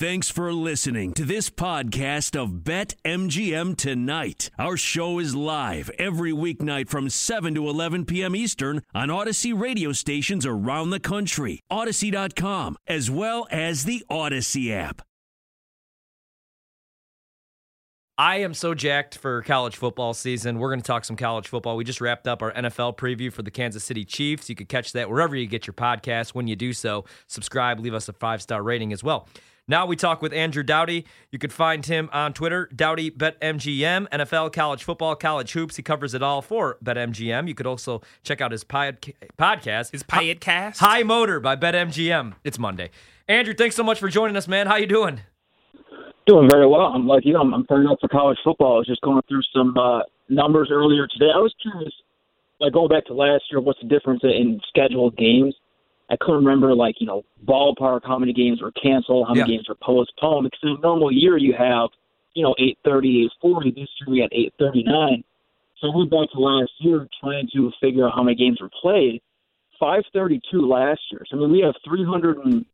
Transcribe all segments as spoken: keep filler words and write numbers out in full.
Thanks for listening to this podcast of BetMGM Tonight. Our show is live every weeknight from seven to eleven p.m. Eastern on Odyssey radio stations around the country, Odyssey dot com, as well as the Odyssey app. I am so jacked for college football season. We're going to talk some college football. We just wrapped up our N F L preview for the Kansas City Chiefs. You can catch that wherever you get your podcast. When you do so, subscribe, leave us a five-star rating as well. Now we talk with Andrew Dowdy. You can find him on Twitter, Dowdy Bet M G M, N F L, college football, college hoops. He covers it all for BetMGM. You could also check out his pod- podcast. His podcast? High Motor by BetMGM. It's Monday. Andrew, thanks so much for joining us, man. How you doing? Doing very well. I'm like you. I'm, I'm turning up for college football. I was just going through some uh, numbers earlier today. I was curious, like going back to last year, what's the difference in scheduled games? I couldn't remember, like, you know, ballpark, how many games were canceled, how many yeah. games were postponed. Because in a normal year, you have, you know, eight thirty, eight forty. This year, we had eight thirty-nine. So I went back to last year trying to figure out how many games were played. five thirty-two last year. So, I mean, we have three hundred and,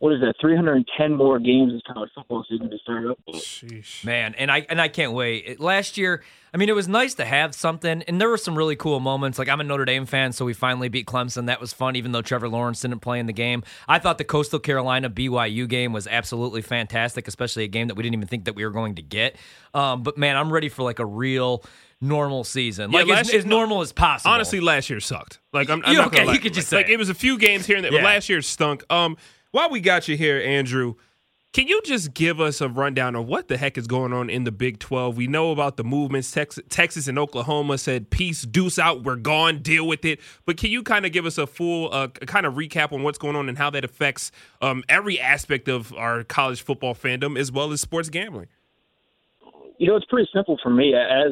what is that, three hundred ten more games this college football season to start up with. Sheesh. Man, and I, and I can't wait. Last year, I mean, it was nice to have something, and there were some really cool moments. Like, I'm a Notre Dame fan, so we finally beat Clemson. That was fun, even though Trevor Lawrence didn't play in the game. I thought the Coastal Carolina B Y U game was absolutely fantastic, especially a game that we didn't even think that we were going to get. Um, but, man, I'm ready for, like, a real normal season. Like, yeah, as, year, as normal as possible. Honestly, last year sucked. Like, I'm, I'm you, not okay, going to lie. You could just like, say. Like, it was a few games here and there, yeah. but last year stunk. Um, while we got you here, Andrew, can you just give us a rundown of what the heck is going on in the Big twelve? We know about the movements. Tex- Texas and Oklahoma said, peace, deuce out, we're gone, deal with it. But can you kind of give us a full uh, kind of recap on what's going on and how that affects um, every aspect of our college football fandom as well as sports gambling? You know, it's pretty simple for me. As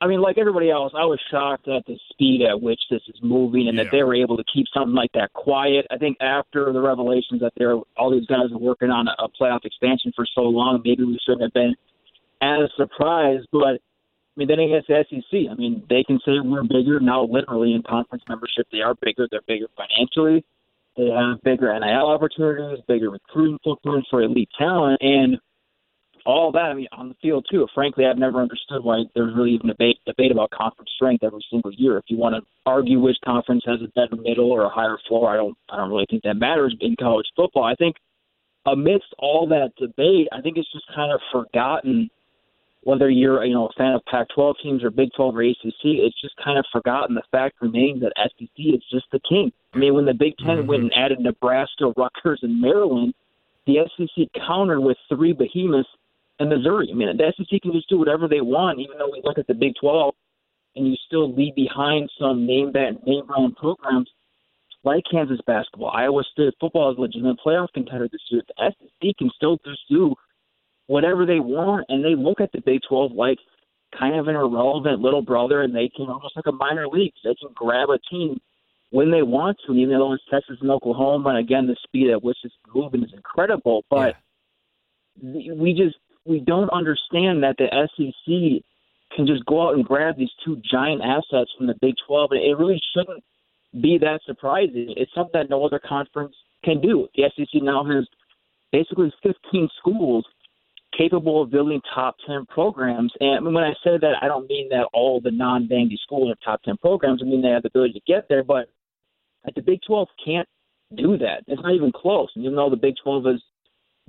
I mean, like everybody else, I was shocked at the speed at which this is moving and yeah. that they were able to keep something like that quiet. I think after the revelations that there, all these guys are working on a, a playoff expansion for so long, maybe we shouldn't have been as surprised. But, I mean, then against the S E C, I mean, they can say we're bigger now literally in conference membership. They are bigger. They're bigger financially. They have bigger N I L opportunities, bigger recruiting footprint for elite talent, and all that, I mean, on the field, too. Frankly, I've never understood why there's really even a debate, debate about conference strength every single year. If you want to argue which conference has a better middle or a higher floor, I don't I don't really think that matters in college football. I think amidst all that debate, I think it's just kind of forgotten whether you're you know, a fan of Pac twelve teams or Big twelve or A C C, it's just kind of forgotten. The fact remains that S E C is just the king. I mean, when the Big Ten mm-hmm. went and added Nebraska, Rutgers, and Maryland, the S E C countered with three behemoths and Missouri. I mean, the S E C can just do whatever they want, even though we look at the Big twelve and you still leave behind some name brand, name brand programs like Kansas basketball. Iowa State football is a legitimate playoff contender this year. The S E C can still just do whatever they want, and they look at the Big twelve like kind of an irrelevant little brother, and they can almost like a minor league. They can grab a team when they want to, even though it's Texas and Oklahoma, and again, the speed at which it's moving is incredible, but yeah. we just We don't understand that the S E C can just go out and grab these two giant assets from the Big twelve, and it really shouldn't be that surprising. It's something that no other conference can do. The S E C now has basically fifteen schools capable of building top ten programs. And when I say that, I don't mean that all the non-Vandy schools are top ten programs. I mean they have the ability to get there, but the Big twelve can't do that. It's not even close. And even though the Big twelve is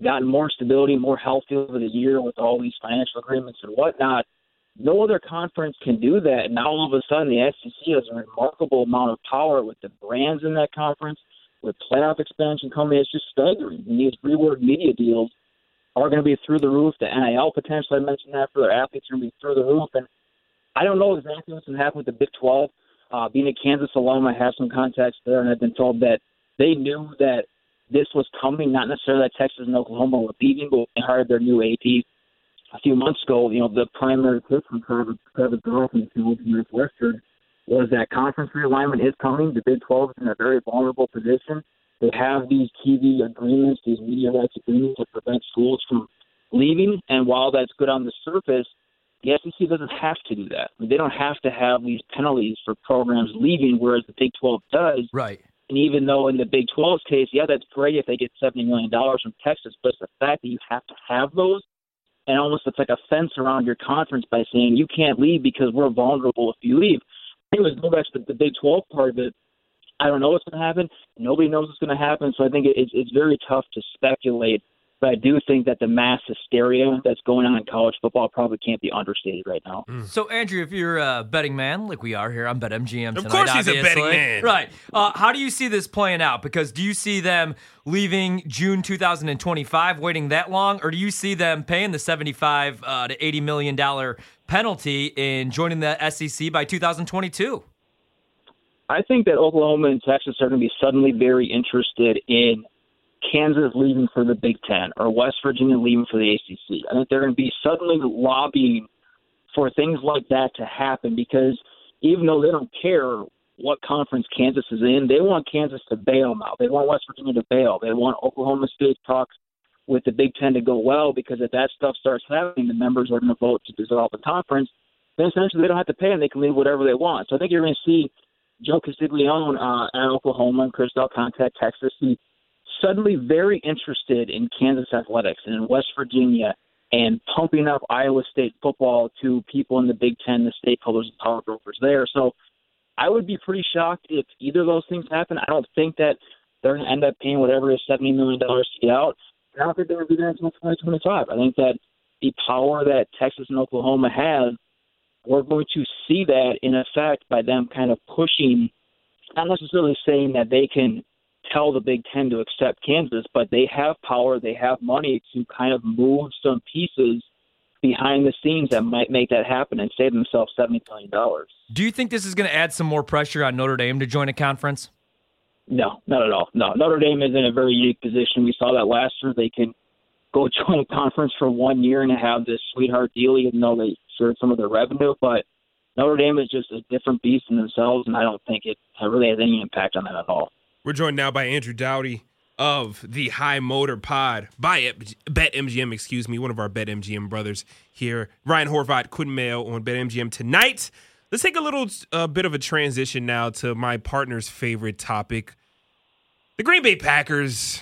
gotten more stability, more healthy over the year with all these financial agreements and whatnot, no other conference can do that. And now all of a sudden the S E C has a remarkable amount of power with the brands in that conference, with playoff expansion coming. It's just staggering. And these reward media deals are going to be through the roof. The N I L potentially, I mentioned that, for their athletes are going to be through the roof. And I don't know exactly what's going to happen with the Big twelve. Uh, being a Kansas alum, I have some contacts there, and I've been told that they knew that this was coming, not necessarily that Texas and Oklahoma were leaving, but they hired their new A D a few months ago. You know, the primary pitch from Trevor Lawrence from Northwestern was that conference realignment is coming. The Big twelve is in a very vulnerable position. They have these T V agreements, these media rights agreements that prevent schools from leaving, and while that's good on the surface, the S E C doesn't have to do that. They don't have to have these penalties for programs leaving, whereas the Big twelve does. Right. And even though in the Big twelve's case, yeah, that's great if they get seventy million dollars from Texas, but it's the fact that you have to have those, and almost it's like a fence around your conference by saying you can't leave because we're vulnerable if you leave. I think it was going back to the Big twelve part of it. I don't know what's going to happen. Nobody knows what's going to happen, so I think it's, it's very tough to speculate. But I do think that the mass hysteria that's going on in college football probably can't be understated right now. Mm. So, Andrew, if you're a betting man, like we are here, I'm BetMGM tonight. Of course he's obviously a betting man. Right. Uh, how do you see this playing out? Because do you see them leaving June twenty twenty-five, waiting that long, or do you see them paying the seventy-five uh, to eighty million dollars penalty in joining the S E C by two thousand twenty-two? I think that Oklahoma and Texas are going to be suddenly very interested in Kansas leaving for the Big Ten or West Virginia leaving for the A C C. I think they're going to be suddenly lobbying for things like that to happen, because even though they don't care what conference Kansas is in, they want Kansas to bail them out. They want West Virginia to bail. They want Oklahoma State talks with the Big Ten to go well, because if that stuff starts happening, the members are going to vote to dissolve the conference. Then essentially they don't have to pay and they can leave whatever they want. So I think you're going to see Joe Castiglione uh, at Oklahoma and Chris Del Conte, Texas, and suddenly very interested in Kansas athletics and in West Virginia and pumping up Iowa State football to people in the Big Ten, the stakeholders and power brokers there. So I would be pretty shocked if either of those things happen. I don't think that they're going to end up paying whatever is seventy million dollars to get out. I don't think they're going to do that until twenty twenty-five. I think that the power that Texas and Oklahoma have, we're going to see that in effect by them kind of pushing, not necessarily saying that they can tell the Big Ten to accept Kansas, but they have power, they have money to kind of move some pieces behind the scenes that might make that happen and save themselves seventy million dollars. Do you think this is going to add some more pressure on Notre Dame to join a conference? No, not at all. No, Notre Dame is in a very unique position. We saw that last year. They can go join a conference for one year and have this sweetheart deal, even though they shared some of their revenue, but Notre Dame is just a different beast in themselves, and I don't think it really has any impact on that at all. We're joined now by Andrew Dowdy of the High Motor Pod, by BetMGM, excuse me, one of our BetMGM brothers here. Ryan Horvath, Quinn Mayo on BetMGM tonight. Let's take a little uh, bit of a transition now to my partner's favorite topic, the Green Bay Packers.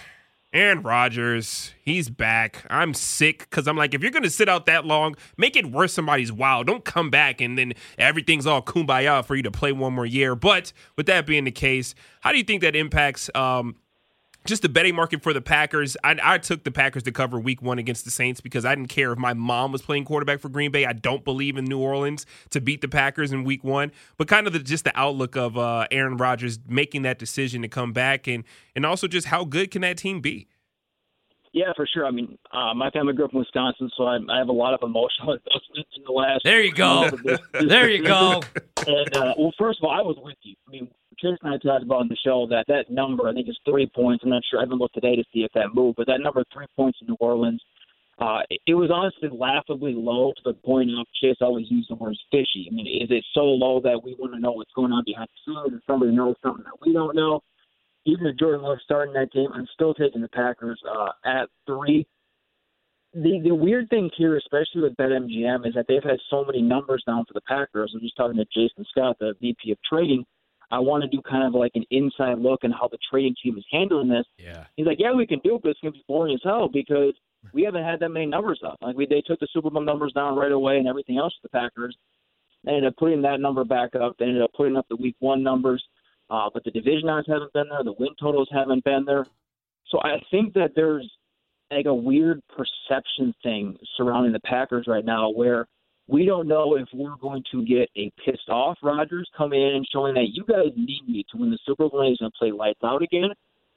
Aaron Rodgers, he's back. I'm sick because I'm like, if you're going to sit out that long, make it worth somebody's while. Don't come back and then everything's all kumbaya for you to play one more year. But with that being the case, how do you think that impacts um, just the betting market for the Packers? I, I took the Packers to cover week one against the Saints because I didn't care if my mom was playing quarterback for Green Bay. I don't believe in New Orleans to beat the Packers in week one. But kind of the, just the outlook of uh, Aaron Rodgers making that decision to come back, and, and also just how good can that team be? Yeah, for sure. I mean, uh, my family grew up in Wisconsin, so I, I have a lot of emotional investments in the last. There you go. This, this, there you go. And, uh, well, first of all, I was with you. I mean, Chris and I talked about on the show that that number, I think, is three points. I'm not sure. I haven't looked today to see if that moved, but that number, three points in New Orleans, uh, it, it was honestly laughably low to the point of Chase always used the word fishy. I mean, is it so low that we want to know what's going on behind the scenes and somebody knows something that we don't know? Even if Jordan Love started that game, I'm still taking the Packers uh, at three. The the weird thing here, especially with BetMGM, is that they've had so many numbers down for the Packers. I'm just talking to Jason Scott, the V P of trading. I want to do kind of like an inside look on how the trading team is handling this. Yeah. He's like, yeah, we can do it, but it's going to be boring as hell because we haven't had that many numbers up. Like we, they took the Super Bowl numbers down right away and everything else for the Packers. They ended up putting that number back up. They ended up putting up the week one numbers. Uh, but the division odds haven't been there. The win totals haven't been there. So I think that there's like a weird perception thing surrounding the Packers right now where we don't know if we're going to get a pissed off Rodgers coming in and showing that you guys need me to win the Super Bowl and he's going to play lights out again.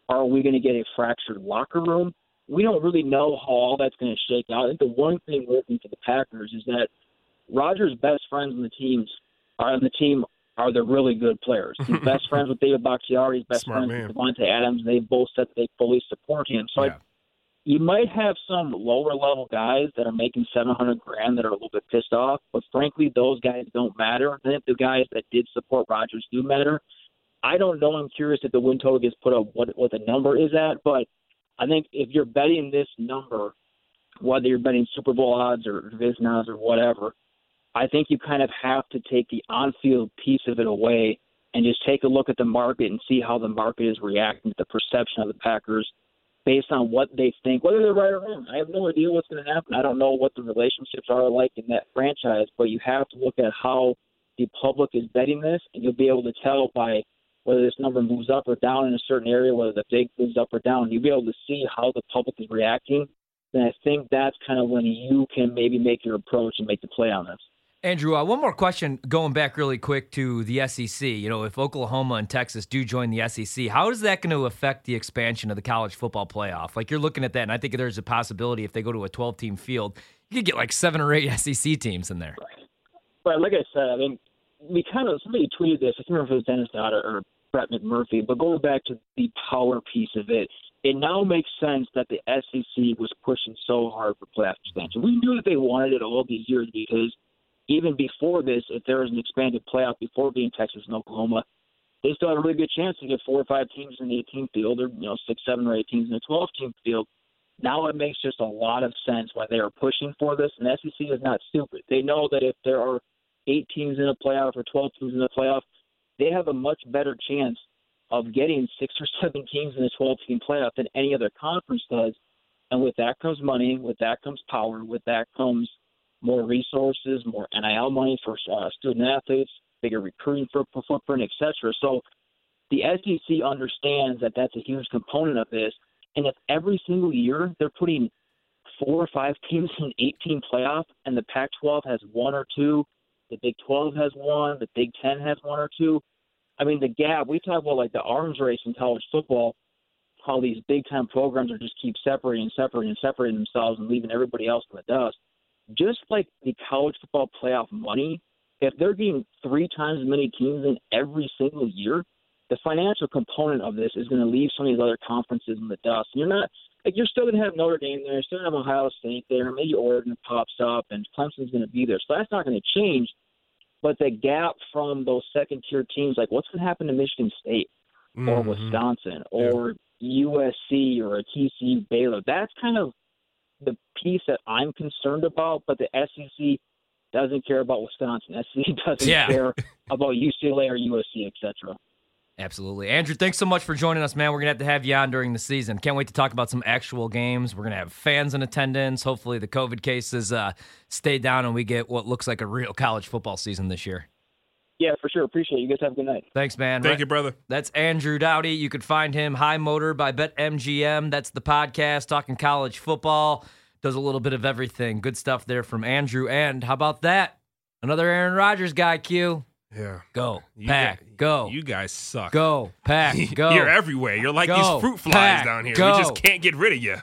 Or are we going to get a fractured locker room? We don't really know how all that's going to shake out. I think the one thing working for the Packers is that Rodgers' best friends on the teams are on the team are the really good players. He's best friends with David Bakhtiari, he's best Smart friends man. with Devontae Adams. They both said they fully support him. So yeah. I, you might have some lower-level guys that are making seven hundred grand that are a little bit pissed off, but frankly, those guys don't matter. I think the guys that did support Rodgers do matter. I don't know. I'm curious if the win total gets put up, what, what the number is at, but I think if you're betting this number, whether you're betting Super Bowl odds or division odds or whatever, I think you kind of have to take the on-field piece of it away and just take a look at the market and see how the market is reacting to the perception of the Packers based on what they think, whether they're right or wrong. I have no idea what's going to happen. I don't know what the relationships are like in that franchise, but you have to look at how the public is betting this, and you'll be able to tell by whether this number moves up or down in a certain area, whether the big moves up or down. You'll be able to see how the public is reacting, and I think that's kind of when you can maybe make your approach and make the play on this. Andrew, uh, one more question going back really quick to the S E C. You know, if Oklahoma and Texas do join the S E C, how is that going to affect the expansion of the college football playoff? Like, you're looking at that, and I think there's a possibility if they go to a twelve-team field, you could get like seven or eight S E C teams in there. Right. Like I said, I mean, we kind of – somebody tweeted this. I can't remember if it was Dennis Dodd or Brett McMurphy, but going back to the power piece of it, it now makes sense that the S E C was pushing so hard for playoff expansion. We knew that they wanted it all these years because – even before this, if there was an expanded playoff before being Texas and Oklahoma, they still had a really good chance to get four or five teams in the eighteen field, or you know, six, seven, or eight teams in the twelve-team field. Now it makes just a lot of sense why they are pushing for this, and the S E C is not stupid. They know that if there are eight teams in a playoff or twelve teams in a playoff, they have a much better chance of getting six or seven teams in the twelve-team playoff than any other conference does. And with that comes money, with that comes power, with that comes more resources, more N I L money for uh, student-athletes, bigger recruiting for, for footprint, et cetera. So the S E C understands that that's a huge component of this, and if every single year they're putting four or five teams in an eight-team playoff and the Pac twelve has one or two, the Big twelve has one, the Big Ten has one or two, I mean, the gap, we talk about like the arms race in college football, how these big-time programs are just keep separating and separating and separating themselves and leaving everybody else in the dust. Just like the college football playoff money, if they're getting three times as many teams in every single year, the financial component of this is going to leave some of these other conferences in the dust. You're not like you're still going to have Notre Dame there, you're still going to have Ohio State there, maybe Oregon pops up, and Clemson's going to be there. So that's not going to change. But the gap from those second-tier teams, like what's going to happen to Michigan State mm-hmm. or Wisconsin or yeah. U S C or a T C U Baylor, that's kind of the piece that I'm concerned about, but the S E C doesn't care about Wisconsin. S E C doesn't yeah. care about U C L A or U S C, et cetera. Absolutely. Andrew, thanks so much for joining us, man. We're going to have to have you on during the season. Can't wait to talk about some actual games. We're going to have fans in attendance. Hopefully the COVID cases uh, stay down and we get what looks like a real college football season this year. Yeah, for sure. Appreciate it. You guys have a good night. Thanks, man. Thank right. you, brother. That's Andrew Dowdy. You can find him, High Motor by BetMGM. That's the podcast, talking college football. Does a little bit of everything. Good stuff there from Andrew. And how about that? Another Aaron Rodgers guy, Q. Yeah. Go, you Pack, get, go. You guys suck. Go, Pack, go. You're everywhere. You're like go, these fruit flies pack, down here. Go. We just can't get rid of you.